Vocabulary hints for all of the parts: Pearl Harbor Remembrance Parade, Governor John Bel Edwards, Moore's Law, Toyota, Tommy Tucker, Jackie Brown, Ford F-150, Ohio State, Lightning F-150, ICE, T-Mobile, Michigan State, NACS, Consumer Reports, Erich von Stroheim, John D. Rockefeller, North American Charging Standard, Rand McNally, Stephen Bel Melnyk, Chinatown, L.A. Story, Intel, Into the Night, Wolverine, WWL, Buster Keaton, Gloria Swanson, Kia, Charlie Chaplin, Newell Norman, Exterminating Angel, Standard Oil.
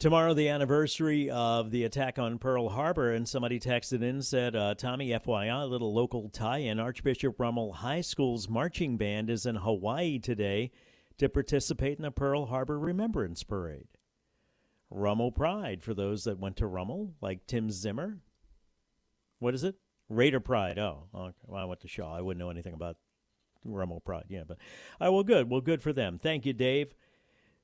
Tomorrow, the anniversary of the attack on Pearl Harbor, and somebody texted in and said, Tommy, FYI, a little local tie-in. Archbishop Rummel High School's marching band is in Hawaii today to participate in the Pearl Harbor Remembrance Parade. Rummel Pride, for those that went to Rummel, like Tim Zimmer. What is it? Raider Pride. Oh, okay. Well, I went to Shaw. I wouldn't know anything about Rummel Pride. Yeah, but all right, well, good. Well, good for them. Thank you, Dave.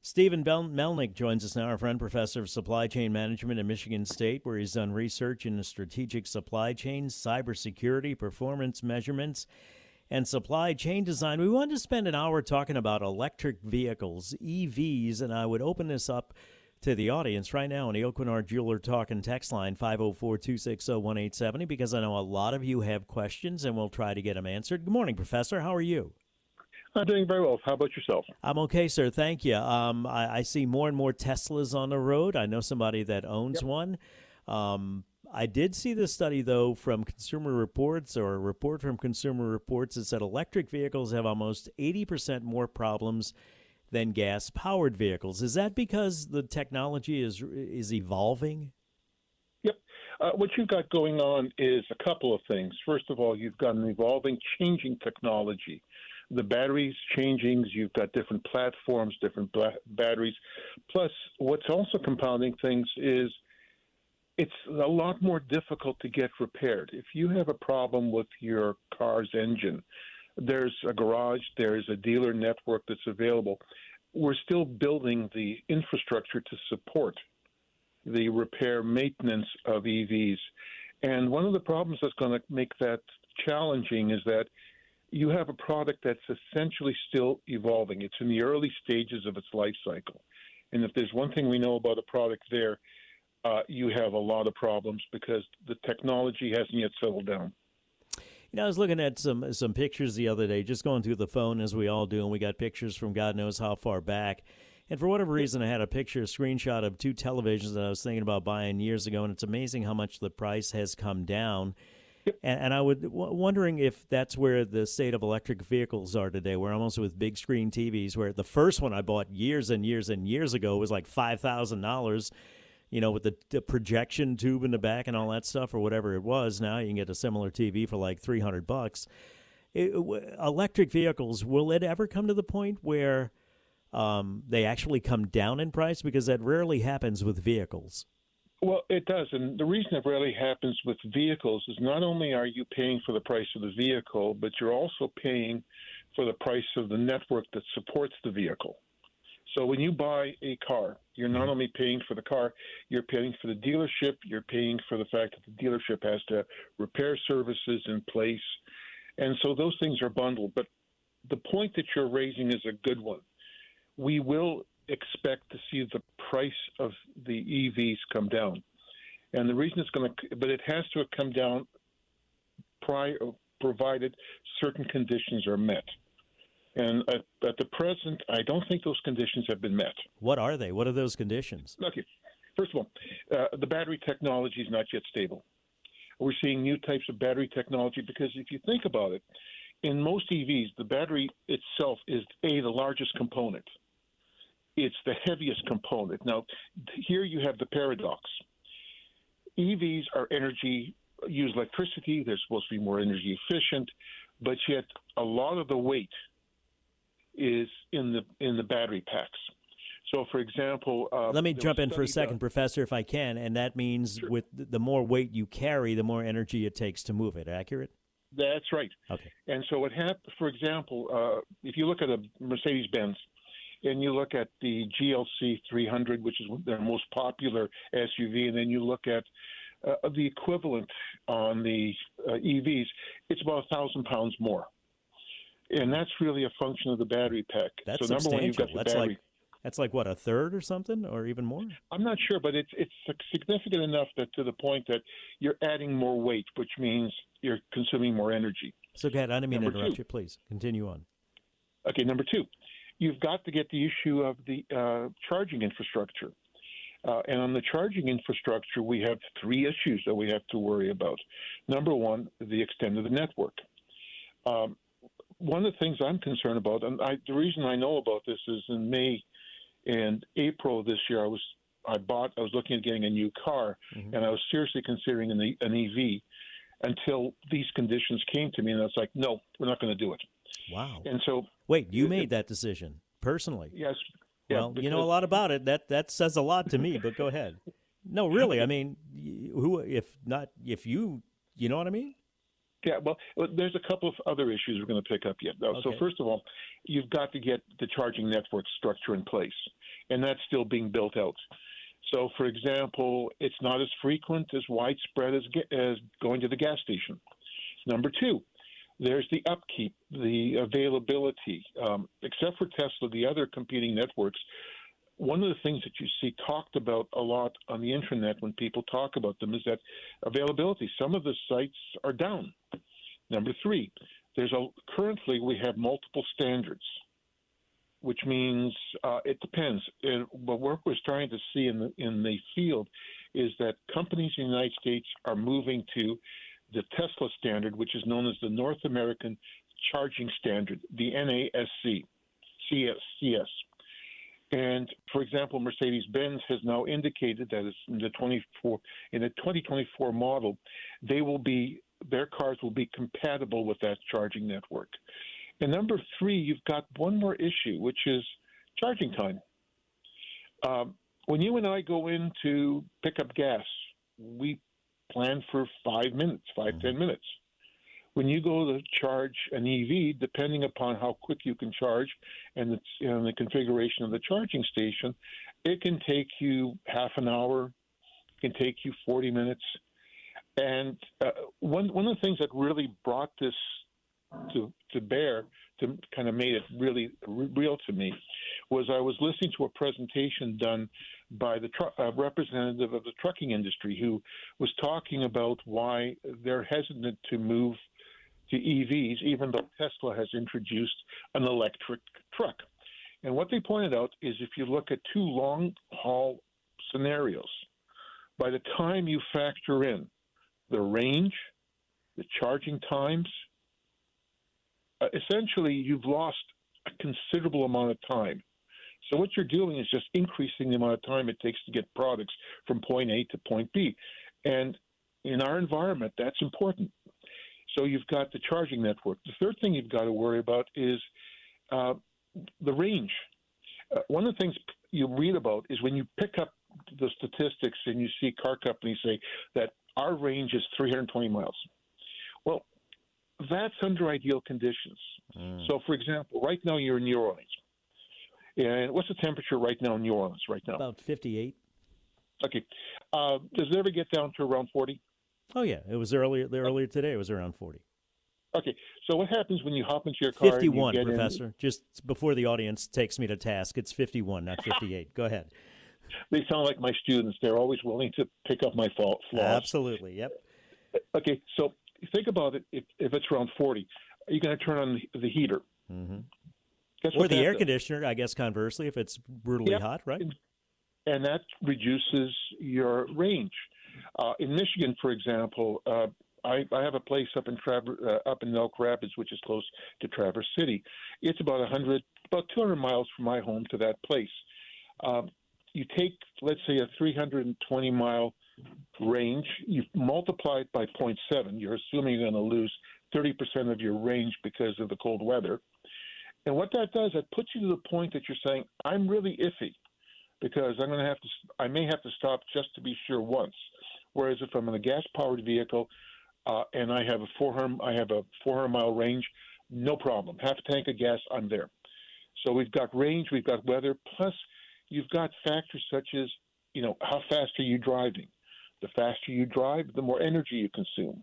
Stephen Bel Melnyk joins us now, our friend, professor of supply chain management at Michigan State, where he's done research in the strategic supply chain, cybersecurity, performance measurements, and supply chain design. We wanted to spend an hour talking about electric vehicles, EVs, and I would open this up to the audience right now on the Okunard Jeweler Talk and Text Line, 504-260-1870, because I know a lot of you have questions, and we'll try to get them answered. Good morning, Professor. How are you? I'm doing very well. How about yourself? I'm okay, sir. Thank you. I see more and more Teslas on the road. I know somebody that owns one. I did see this study, though, from Consumer Reports, or a report from Consumer Reports that said electric vehicles have almost 80% more problems than gas-powered vehicles. Is that because the technology is evolving? Yep. What you've got going on is a couple of things. First of all, you've got an evolving, changing technology. The batteries changing, you've got different platforms, different batteries. Plus, what's also compounding things is it's a lot more difficult to get repaired. If you have a problem with your car's engine, there's a garage, there's a dealer network that's available. We're still building the infrastructure to support the repair maintenance of EVs. And one of the problems that's going to make that challenging is that you have a product that's essentially still evolving. It's in the early stages of its life cycle. And if there's one thing we know about a product there, you have a lot of problems because the technology hasn't yet settled down. You know, I was looking at some pictures the other day, just going through the phone as we all do, and we got pictures from God knows how far back. And for whatever reason, I had a picture, a screenshot of two televisions that I was thinking about buying years ago, and it's amazing how much the price has come down. And I was wondering if that's where the state of electric vehicles are today. We're almost with big screen TVs, where the first one I bought years and years and years ago was like $5,000, you know, with the projection tube in the back and all that stuff or whatever it was. Now you can get a similar TV for like $300. Electric vehicles, will it ever come to the point where they actually come down in price? Because that rarely happens with vehicles. Well, it does, and the reason it rarely happens with vehicles is not only are you paying for the price of the vehicle, but you're also paying for the price of the network that supports the vehicle. So when you buy a car, you're not only paying for the car, you're paying for the dealership, you're paying for the fact that the dealership has to have repair services in place, and so those things are bundled. But the point that you're raising is a good one. We will expect to see the price of the EVs come down, and the reason it's going to, but it has to come down provided certain conditions are met. And at the present, I don't think those conditions have been met. What are they? What are those conditions? Okay, first of all, the battery technology is not yet stable. We're seeing new types of battery technology because if you think about it, in most EVs, the battery itself is the largest component. It's the heaviest component. Now, here you have the paradox. EVs are energy, use electricity. They're supposed to be more energy efficient, but yet a lot of the weight is in the battery packs. So, for example... Let me jump in for a second, Professor, if I can, and that means with the more weight you carry, the more energy it takes to move it. Accurate? That's right. Okay. And so what happened, for example, if you look at a Mercedes-Benz and you look at the GLC 300, which is their most popular SUV, and then you look at the equivalent on the EVs, it's about 1,000 pounds more. And that's really a function of the battery pack. That's so substantial. Number one, you've got the battery. That's like what, a third or something, or even more? I'm not sure, but it's significant enough that to the point that you're adding more weight, which means you're consuming more energy. So go ahead. I didn't mean to interrupt you. Please continue on. Okay, number two, you've got to get the issue of the charging infrastructure. And on the charging infrastructure, we have three issues that we have to worry about. Number one, the extent of the network. One of the things I'm concerned about, and the reason I know about this is in May and April this year, I was looking at getting a new car, mm-hmm. and I was seriously considering an EV until these conditions came to me, and I was like, no, we're not going to do it. Wow. And so, wait, you made that decision personally? Yes. Well, because, you know a lot about it. That says a lot to me. But go ahead. No, really. I mean, who if not if you? You know what I mean? Yeah, well, there's a couple of other issues we're going to pick up yet, though. Okay. So first of all, you've got to get the charging network structure in place, and that's still being built out. So, for example, it's not as frequent, as widespread as going to the gas station. Number two, there's the upkeep, the availability. Except for Tesla, the other competing networks, one of the things that you see talked about a lot on the internet when people talk about them is that availability. Some of the sites are down. Number three, currently we have multiple standards, which means it depends. And what we're starting to see in the field is that companies in the United States are moving to the Tesla standard, which is known as the North American Charging Standard, the NACS. And, for example, Mercedes-Benz has now indicated that in the 2024 model, their cars will be compatible with that charging network. And number three, you've got one more issue, which is charging time. When you and I go in to pick up gas, we plan for 5, 10 minutes. When you go to charge an EV, depending upon how quick you can charge and the configuration of the charging station, it can take you half an hour, it can take you 40 minutes. And one of the things that really brought this to bear, to kind of made it really real to me, was I was listening to a presentation done by the representative of the trucking industry who was talking about why they're hesitant to move to EVs, even though Tesla has introduced an electric truck. And what they pointed out is if you look at two long-haul scenarios, by the time you factor in the range, the charging times, essentially you've lost a considerable amount of time. So what you're doing is just increasing the amount of time it takes to get products from point A to point B. And in our environment, that's important. So you've got the charging network. The third thing you've got to worry about is the range. One of the things you read about is when you pick up the statistics and you see car companies say that our range is 320 miles. Well, that's under ideal conditions. So, for example, right now you're in New Orleans. And what's the temperature right now in New Orleans right now? About 58. Okay. Does it ever get down to around 40? Oh, yeah. It was earlier today. It was around 40. Okay. So what happens when you hop into your car? 51, and Professor. Just before the audience takes me to task, it's 51, not 58. Go ahead. They sound like my students. They're always willing to pick up my flaws. Absolutely. Yep. Okay. So think about it. If it's around 40, you're going to turn on the heater. Mm-hmm. Or the air conditioner, I guess, conversely, if it's brutally hot, right? And that reduces your range. In Michigan, for example, I have a place up in Elk Rapids, which is close to Traverse City. It's about 200 miles from my home to that place. You take, let's say, a 320-mile range. You multiply it by 0.7. You're assuming you're going to lose 30% of your range because of the cold weather. And what that does, it puts you to the point that you're saying, I'm really iffy. because I'm going to have to, I may have to stop just to be sure once. Whereas if I'm in a gas-powered vehicle and I have a 400-mile range, no problem. Half a tank of gas, I'm there. So we've got range, we've got weather, plus you've got factors such as, you know, how fast are you driving? The faster you drive, the more energy you consume.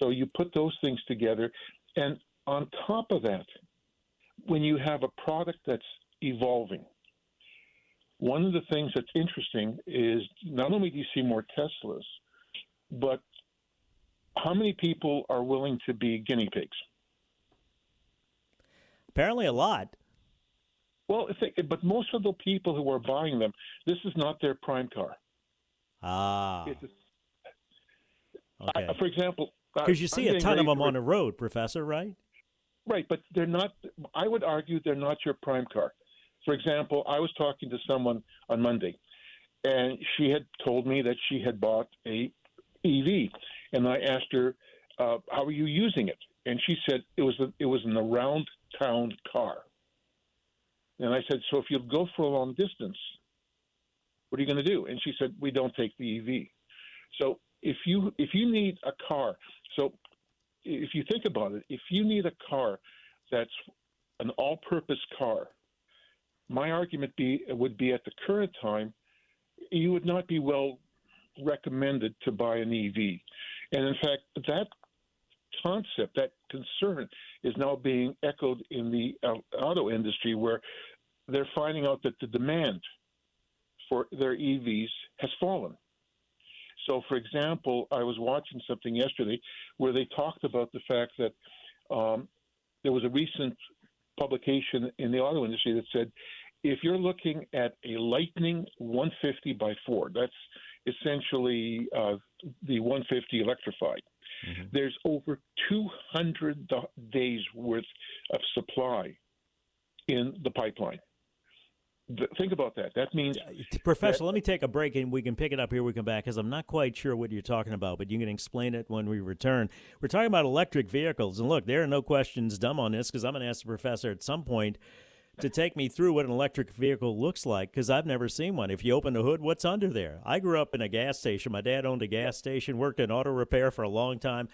So you put those things together. And on top of that, when you have a product that's evolving, one of the things that's interesting is not only do you see more Teslas, but how many people are willing to be guinea pigs? Apparently a lot. Well, but most of the people who are buying them, this is not their prime car. Ah. Okay. For example... Because you see a ton of them on the road, Professor, right? Right, but they're not, I would argue they're not your prime car. For example, I was talking to someone on Monday, and she had told me that she had bought a EV. And I asked her, how are you using it? And she said it was an around-town car. And I said, so if you go for a long distance, what are you going to do? And she said, we don't take the EV. So if you need a car, so if you think about it, if you need a car that's an all-purpose car, my argument would be at the current time, you would not be well recommended to buy an EV. And in fact, that concept, that concern is now being echoed in the auto industry, where they're finding out that the demand for their EVs has fallen. So, for example, I was watching something yesterday where they talked about the fact that there was a recent publication in the auto industry that said, if you're looking at a Lightning 150 by Ford, that's essentially the 150 electrified, mm-hmm. There's over 200 days worth of supply in the pipeline. Think about that. That means... Professor, let me take a break and we can pick it up here. We come back because I'm not quite sure what you're talking about, but you can explain it when we return. We're talking about electric vehicles. And look, there are no questions dumb on this because I'm going to ask the professor at some point to take me through what an electric vehicle looks like because I've never seen one. If you open the hood, what's under there? I grew up in a gas station. My dad owned a gas station, worked in auto repair for a long time.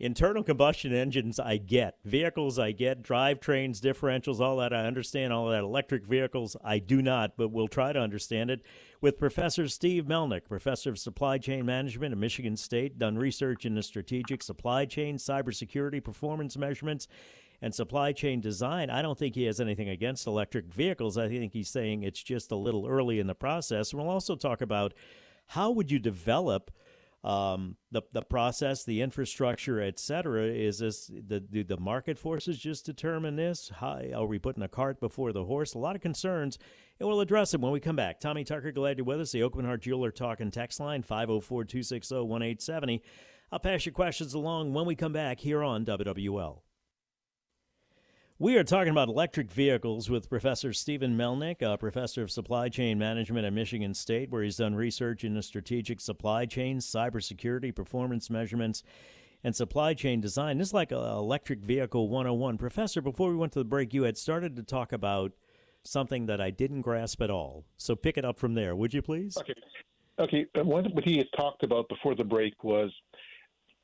Internal combustion engines, I get. Vehicles, I get. Drivetrains, differentials, all that, I understand. All that. Electric vehicles, I do not, but we'll try to understand it with Professor Steve Melnyk, Professor of Supply Chain Management at Michigan State, done research in the strategic supply chain, cybersecurity, performance measurements, and supply chain design. I don't think he has anything against electric vehicles. I think he's saying it's just a little early in the process. We'll also talk about how would you develop the process, the infrastructure, et cetera. Is this do the market forces just determine this? How are we putting the cart before the horse? A lot of concerns, and we'll address them when we come back. Tommy Tucker, glad you're with us. The Okunard Jeweler Talk and Text Line, 504-260-1870. I'll pass your questions along when we come back here on WWL. We are talking about electric vehicles with Professor Stephen Melnyk, a professor of supply chain management at Michigan State, where he's done research in the strategic supply chain, cybersecurity, performance measurements, and supply chain design. This is like electric vehicle 101. Professor, before we went to the break, you had started to talk about something that I didn't grasp at all. So pick it up from there, would you please? Okay. What he had talked about before the break was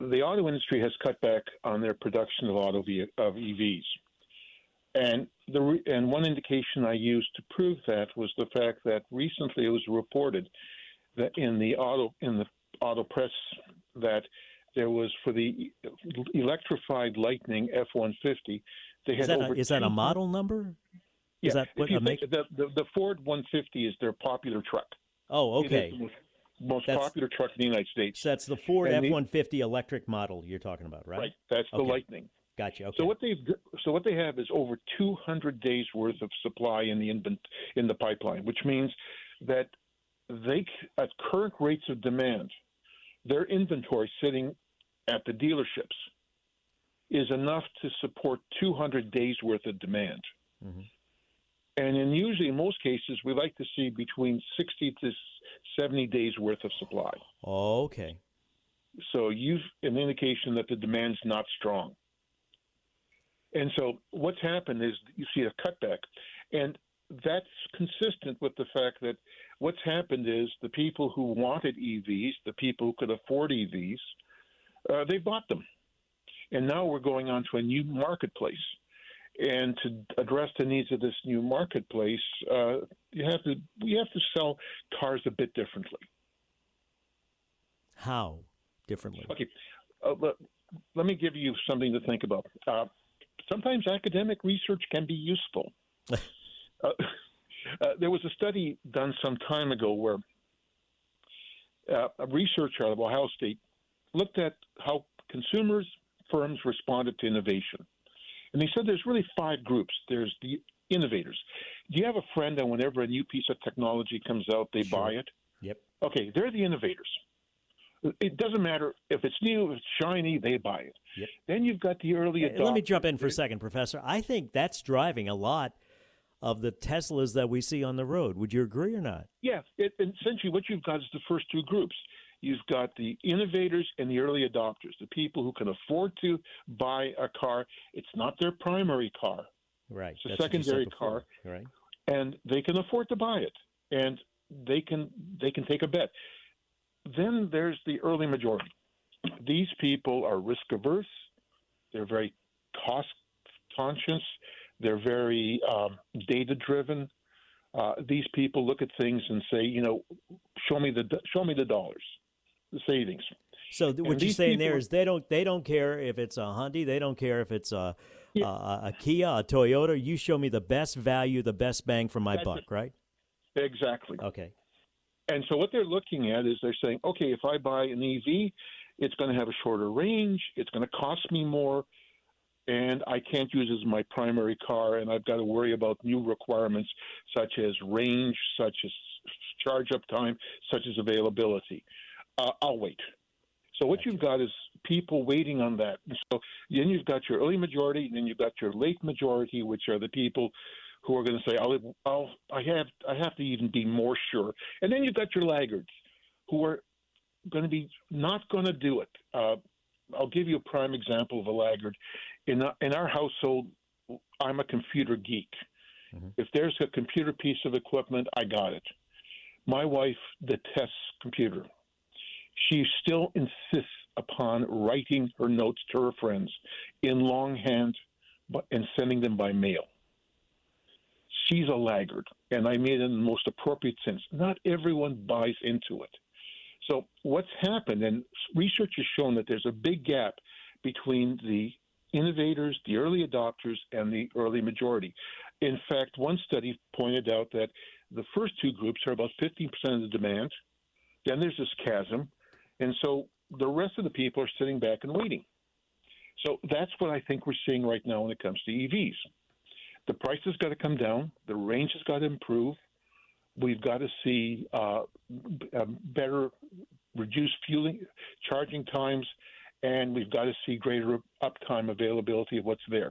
the auto industry has cut back on their production of EVs. And one indication I used to prove that was the fact that recently it was reported that in the auto press that there was, for the electrified Lightning F-150, they had is that a model number? Yeah. Is that what the Ford 150 is their popular truck. Oh, okay. Most popular truck in the United States. So that's the Ford F-150 electric model you're talking about, right? Right. That's the Lightning. Gotcha. Okay. So what they have is over 200 days worth of supply in the pipeline, which means that they, at current rates of demand, their inventory sitting at the dealerships is enough to support 200 days worth of demand. Mm-hmm. And in most cases, we like to see between 60 to 70 days worth of supply. Okay. So you've an indication that the demand's not strong. And so what's happened is you see a cutback. And that's consistent with the fact that what's happened is the people who wanted EVs, the people who could afford EVs, they bought them. And now we're going on to a new marketplace. And to address the needs of this new marketplace, we have to sell cars a bit differently. How differently? Okay. Let me give you something to think about. Sometimes academic research can be useful. There was a study done some time ago where a researcher out of Ohio State looked at how consumers, firms responded to innovation. And they said there's really five groups. There's the innovators. Do you have a friend that whenever a new piece of technology comes out, they buy it? Yep. Okay, they're the innovators. It doesn't matter if it's new, if it's shiny, they buy it. Yep. Then you've got the early adopters. Let me jump in for a second, Professor. I think that's driving a lot of the Teslas that we see on the road. Would you agree or not? Yeah. Essentially what you've got is the first two groups. You've got the innovators and the early adopters, the people who can afford to buy a car. It's not their primary car. Right. It's a secondary car. Right. And they can afford to buy it. And they can take a bet. Then there's the early majority. These people are risk averse. They're very cost conscious. They're very data driven. These people look at things and say, you know, show me the dollars, the savings. So what you're saying there is they don't care if it's a Hyundai. They don't care if it's a Kia, a Toyota. You show me the best value, the best bang for my buck, right? Exactly. Okay. And so what they're looking at is they're saying, okay, if I buy an EV, it's going to have a shorter range, it's going to cost me more, and I can't use it as my primary car, and I've got to worry about new requirements such as range, such as charge-up time, such as availability. I'll wait. So what you've got is people waiting on that. And so then you've got your early majority, and then you've got your late majority, which are the people who are going to say, I have to even be more sure. And then you've got your laggards who are going to be not going to do it. I'll give you a prime example of a laggard. In our household, I'm a computer geek. Mm-hmm. If there's a computer piece of equipment, I got it. My wife detests computer. She still insists upon writing her notes to her friends in longhand and sending them by mail. She's a laggard, and I mean it in the most appropriate sense. Not everyone buys into it. So what's happened, and research has shown that there's a big gap between the innovators, the early adopters, and the early majority. In fact, one study pointed out that the first two groups are about 15% of the demand. Then there's this chasm. And so the rest of the people are sitting back and waiting. So that's what I think we're seeing right now when it comes to EVs. The price has got to come down. The range has got to improve. We've got to see better, reduced fueling, charging times, and we've got to see greater uptime availability of what's there.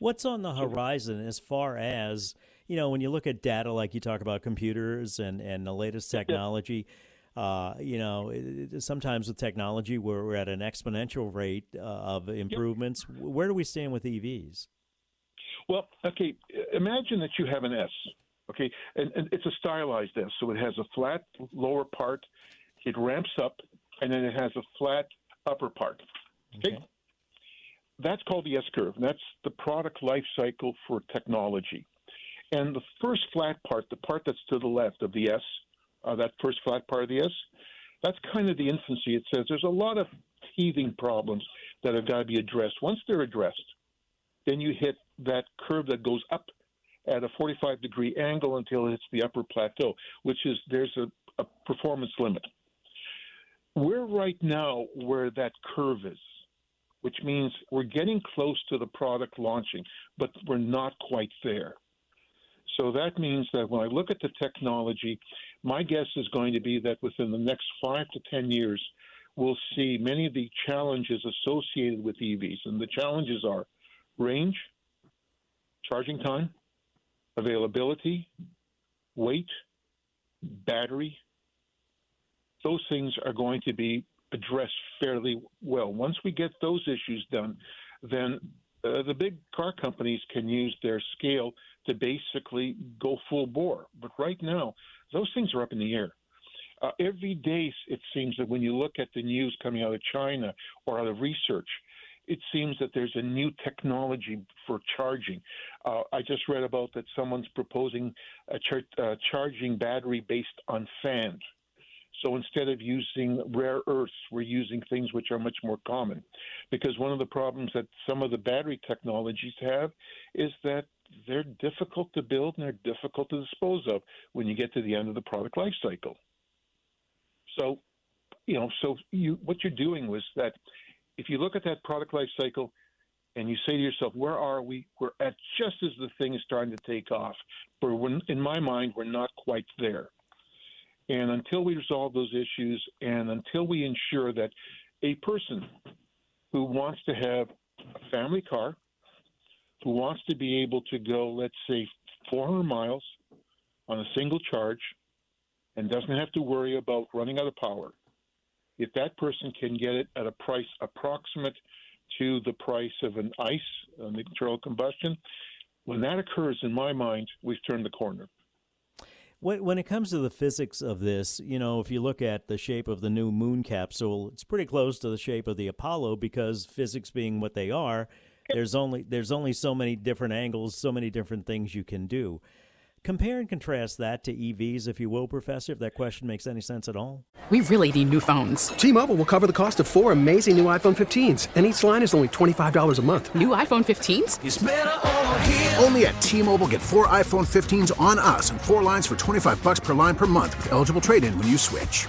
What's on the horizon as far as, you know, when you look at data, like you talk about computers and the latest technology, you know, sometimes with technology we're at an exponential rate of improvements. Yep. Where do we stand with EVs? Well, okay, imagine that you have an S, okay, and it's a stylized S, so it has a flat lower part, it ramps up, and then it has a flat upper part, okay? That's called the S-curve, and that's the product life cycle for technology. And the first flat part, the part that's to the left of the S, that first flat part of the S, that's kind of the infancy. It says there's a lot of teething problems that have got to be addressed. Once they're addressed, then you hit that curve that goes up at a 45-degree angle until it hits the upper plateau, which is there's a performance limit. We're right now where that curve is, which means we're getting close to the product launching, but we're not quite there. So that means that when I look at the technology, my guess is going to be that within the next 5 to 10 years, we'll see many of the challenges associated with EVs. And the challenges are range, charging time, availability, weight, battery. Those things are going to be addressed fairly well. Once we get those issues done, then the big car companies can use their scale to basically go full bore. But right now, those things are up in the air. Every day, it seems that when you look at the news coming out of China or out of research, it seems that there's a new technology for charging. I just read about that someone's proposing a charging battery based on sand. So instead of using rare earths, we're using things which are much more common. Because one of the problems that some of the battery technologies have is that they're difficult to build and they're difficult to dispose of when you get to the end of the product life cycle. So, what you're doing was that if you look at that product life cycle and you say to yourself, where are we? We're at just as the thing is starting to take off. But in my mind, we're not quite there. And until we resolve those issues and until we ensure that a person who wants to have a family car, who wants to be able to go, let's say, 400 miles on a single charge and doesn't have to worry about running out of power, if that person can get it at a price approximate to the price of an ICE, an internal combustion, when that occurs, in my mind, we've turned the corner. When it comes to the physics of this, if you look at the shape of the new moon capsule, it's pretty close to the shape of the Apollo because physics being what they are, there's only so many different angles, so many different things you can do. Compare and contrast that to EVs, if you will, Professor, if that question makes any sense at all. We really need new phones. T-Mobile will cover the cost of four amazing new iPhone 15s, and each line is only $25 a month. New iPhone 15s? It's better over here. Only at T-Mobile, get four iPhone 15s on us and four lines for $25 per line per month with eligible trade-in when you switch.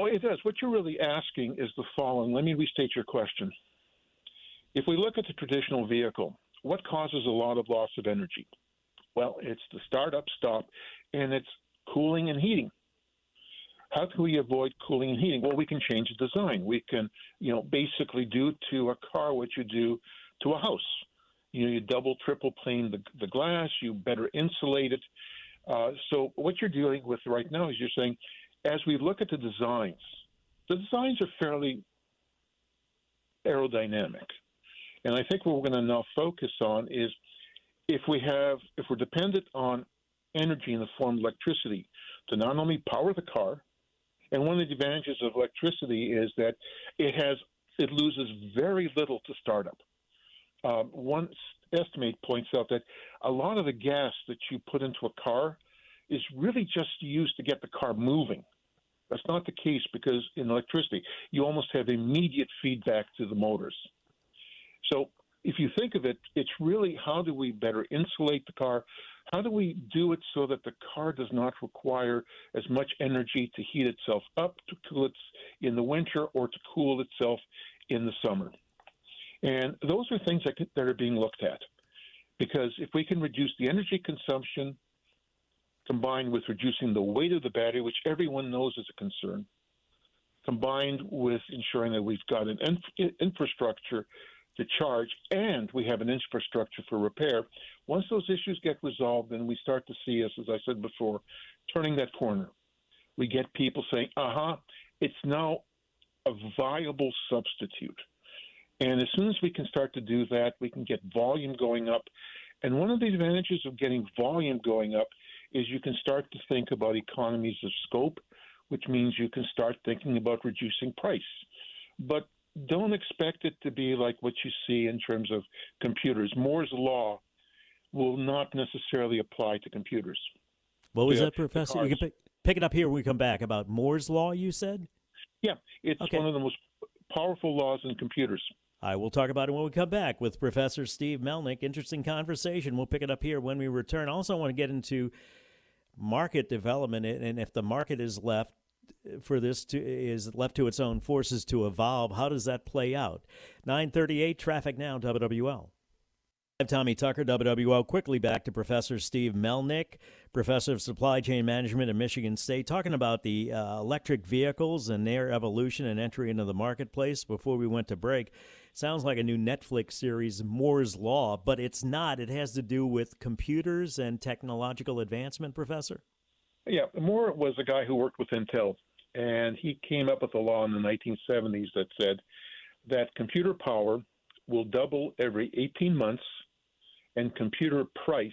Oh, it does. What you're really asking is the following. Let me restate your question. If we look at the traditional vehicle, what causes a lot of loss of energy? Well, it's the start-up stop, and it's cooling and heating. How can we avoid cooling and heating? Well, we can change the design. We can, basically do to a car what you do to a house. You double, triple plane the glass. You better insulate it. So what you're dealing with right now is you're saying, as we look at the designs are fairly aerodynamic. And I think what we're going to now focus on is if we're dependent on energy in the form of electricity to not only power the car, and one of the advantages of electricity is that it loses very little to startup. One estimate points out that a lot of the gas that you put into a car is really just used to get the car moving. That's not the case because in electricity, you almost have immediate feedback to the motors. So if you think of it, it's really how do we better insulate the car? How do we do it so that the car does not require as much energy to heat itself up, to cool it in the winter, or to cool itself in the summer? And those are things that are being looked at, because if we can reduce the energy consumption combined with reducing the weight of the battery, which everyone knows is a concern, combined with ensuring that we've got an infrastructure to charge and we have an infrastructure for repair, once those issues get resolved, then we start to see us, as I said before, turning that corner. We get people saying, it's now a viable substitute. And as soon as we can start to do that, we can get volume going up. And one of the advantages of getting volume going up is you can start to think about economies of scope, which means you can start thinking about reducing price. But don't expect it to be like what you see in terms of computers. Moore's Law will not necessarily apply to computers. What was that, Professor? You can pick it up here when we come back about Moore's Law, you said? Yeah, it's one of the most powerful laws in computers. I will talk about it when we come back with Professor Steve Melnyk. Interesting conversation. We'll pick it up here when we return. Also, I want to get into market development, and if the market is left for this to is left to its own forces to evolve, how does that play out? 938 traffic now, WWL. I'm Tommy Tucker, WWL. Quickly back to Professor Steve Melnyk, professor of supply chain management at Michigan State, talking about the electric vehicles and their evolution and entry into the marketplace. Before we went to break, sounds like a new Netflix series, Moore's Law, but it's not. It has to do with computers and technological advancement, Professor? Yeah, Moore was a guy who worked with Intel, and he came up with a law in the 1970s that said that computer power will double every 18 months, and computing price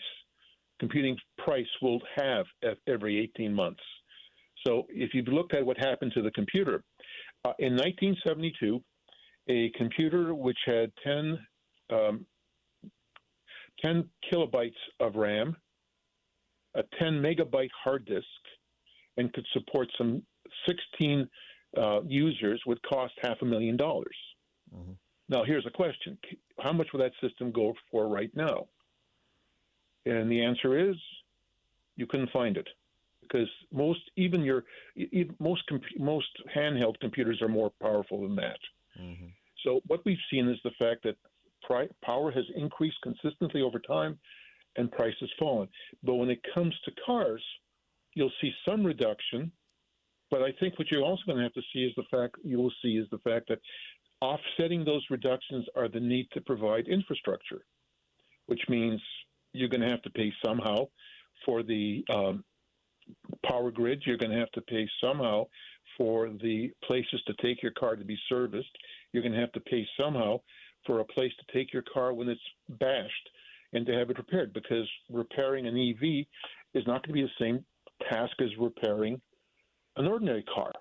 will halve every 18 months. So if you've looked at what happened to the computer, in 1972, a computer which had 10 kilobytes of RAM, a 10 megabyte hard disk, and could support some 16 users would cost $500,000. Mm-hmm. Now, here's a question. How much would that system go for right now? And the answer is you couldn't find it, because most handheld computers are more powerful than that. Mm-hmm. So what we've seen is the fact that power has increased consistently over time and price has fallen. But when it comes to cars, you'll see some reduction. But I think what you're also going to have to see is the fact that offsetting those reductions are the need to provide infrastructure, which means you're going to have to pay somehow for the power grid. You're going to have to pay somehow for the places to take your car to be serviced. You're going to have to pay somehow for a place to take your car when it's bashed and to have it repaired, because repairing an EV is not going to be the same task as repairing an ordinary car.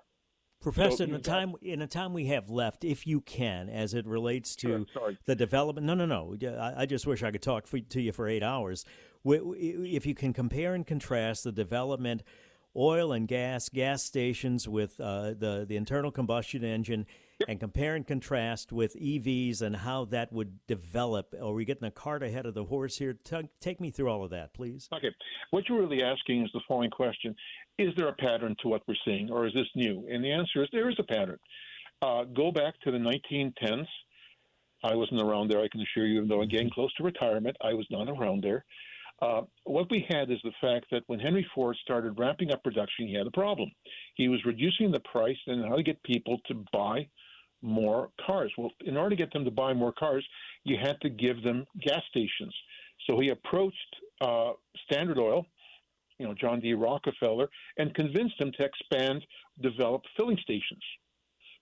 Professor, in the time we have left, if you can, as it relates to the development. No. I just wish I could talk to you for 8 hours. If you can compare and contrast the development, oil and gas stations with the internal combustion engine, yep, and compare and contrast with EVs and how that would develop. Are we getting a cart ahead of the horse here? Take me through all of that, please. Okay. What you're really asking is the following question. Is there a pattern to what we're seeing, or is this new? And the answer is there is a pattern. Go back to the 1910s. I wasn't around there, I can assure you, even though I'm getting close to retirement. I was not around there. What we had is the fact that when Henry Ford started ramping up production, he had a problem. He was reducing the price and how to get people to buy more cars. Well, in order to get them to buy more cars, you had to give them gas stations. So he approached Standard Oil, John D. Rockefeller, and convinced him to expand, develop filling stations.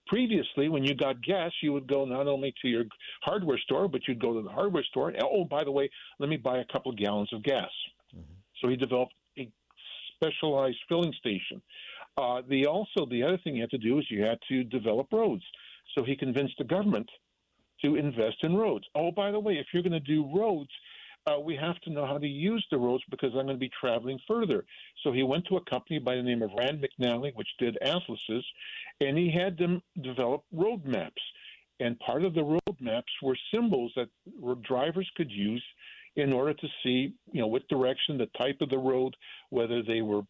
Previously, when you got gas, you would go not only to your hardware store, but you'd go to the hardware store. And, oh, by the way, let me buy a couple of gallons of gas. Mm-hmm. So he developed a specialized filling station. The other thing you had to do is you had to develop roads. So he convinced the government to invest in roads. Oh, by the way, if you're going to do roads, we have to know how to use the roads because I'm going to be traveling further. So he went to a company by the name of Rand McNally, which did atlases, and he had them develop road maps. And part of the road maps were symbols that drivers could use in order to see, what direction, the type of the road, whether they were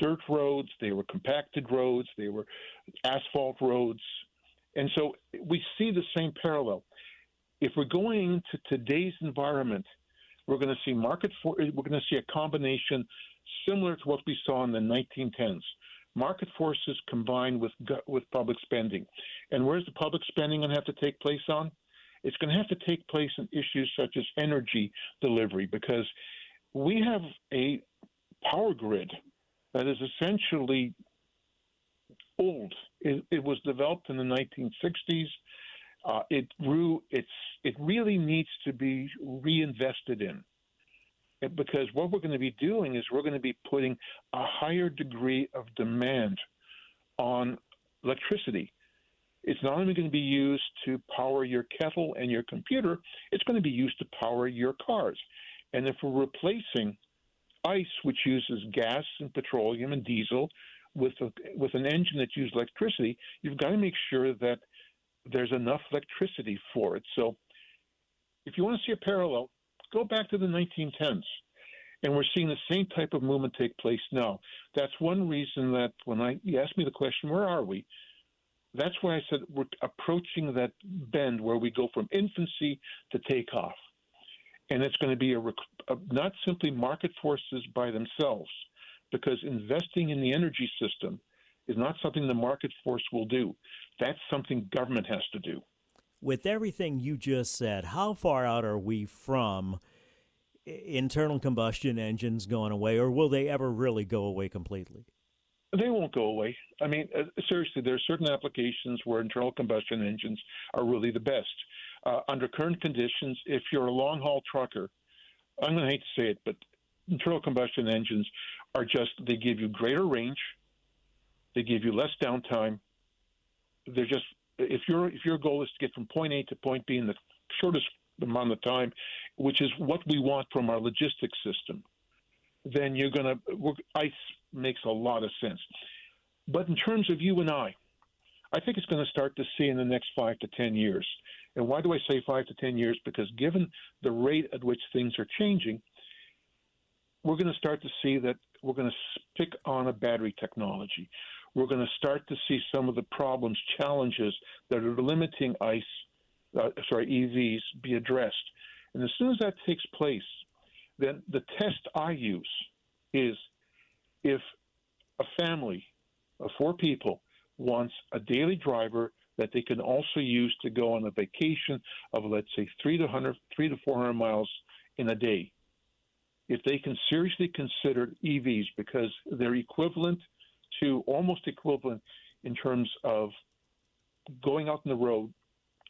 dirt roads, they were compacted roads, they were asphalt roads. And so we see the same parallel. If we're going to today's environment, we're going to see a combination similar to what we saw in the 1910s. Market forces combined with public spending. And where's the public spending going to have to take place on? It's going to have to take place in issues such as energy delivery, because we have a power grid that is essentially old. It was developed in the 1960s. It really needs to be reinvested in, because what we're going to be doing is we're going to be putting a higher degree of demand on electricity. It's not only going to be used to power your kettle and your computer, it's going to be used to power your cars. And if we're replacing ICE, which uses gas and petroleum and diesel, with an engine that uses electricity, you've got to make sure that there's enough electricity for it. So if you want to see a parallel, go back to the 1910s. And we're seeing the same type of movement take place now. That's one reason that you asked me the question, where are we? That's why I said we're approaching that bend where we go from infancy to takeoff. And it's going to be not simply market forces by themselves, because investing in the energy system is not something the market force will do. That's something government has to do. With everything you just said, how far out are we from internal combustion engines going away, or will they ever really go away completely? They won't go away. I mean, seriously, there are certain applications where internal combustion engines are really the best. Under current conditions, if you're a long-haul trucker, I'm going to hate to say it, but internal combustion engines are just, they give you greater range, they give you less downtime. They're just, if your goal is to get from point A to point B in the shortest amount of time, which is what we want from our logistics system, then you're going to, ICE makes a lot of sense. But in terms of you and I think it's going to start to see in the next 5 to 10 years. And why do I say 5 to 10 years? Because given the rate at which things are changing, we're going to start to see that we're going to pick on a battery technology. We're going to start to see some of the problems, challenges that are limiting EVs be addressed. And as soon as that takes place, then the test I use is if a family of 4 people wants a daily driver that they can also use to go on a vacation of, let's say, 300 to 400 miles in a day, if they can seriously consider EVs, because they're equivalent to, almost equivalent in terms of going out on the road,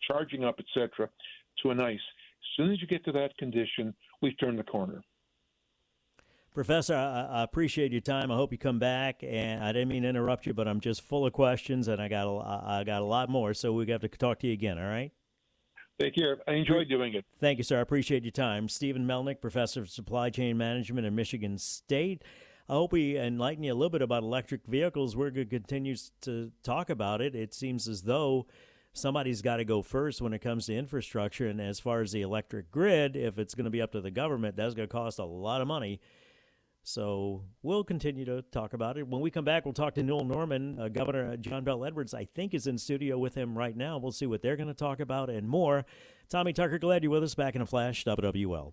charging up, etc., to an ICE. As soon as you get to that condition, we've turned the corner. Professor, I appreciate your time. I hope you come back. And I didn't mean to interrupt you, but I'm just full of questions, and I got a lot more. So we have to talk to you again. All right. Take care. I enjoyed doing it. Thank you, sir. I appreciate your time. Stephen Melnyk, professor of supply chain management at Michigan State. I hope we enlighten you a little bit about electric vehicles. We're going to continue to talk about it. It seems as though somebody's got to go first when it comes to infrastructure. And as far as the electric grid, if it's going to be up to the government, that's going to cost a lot of money. So we'll continue to talk about it. When we come back, we'll talk to Newell Norman. Governor John Bel Edwards, I think, is in studio with him right now. We'll see what they're going to talk about and more. Tommy Tucker, glad you're with us. Back in a flash, WWL.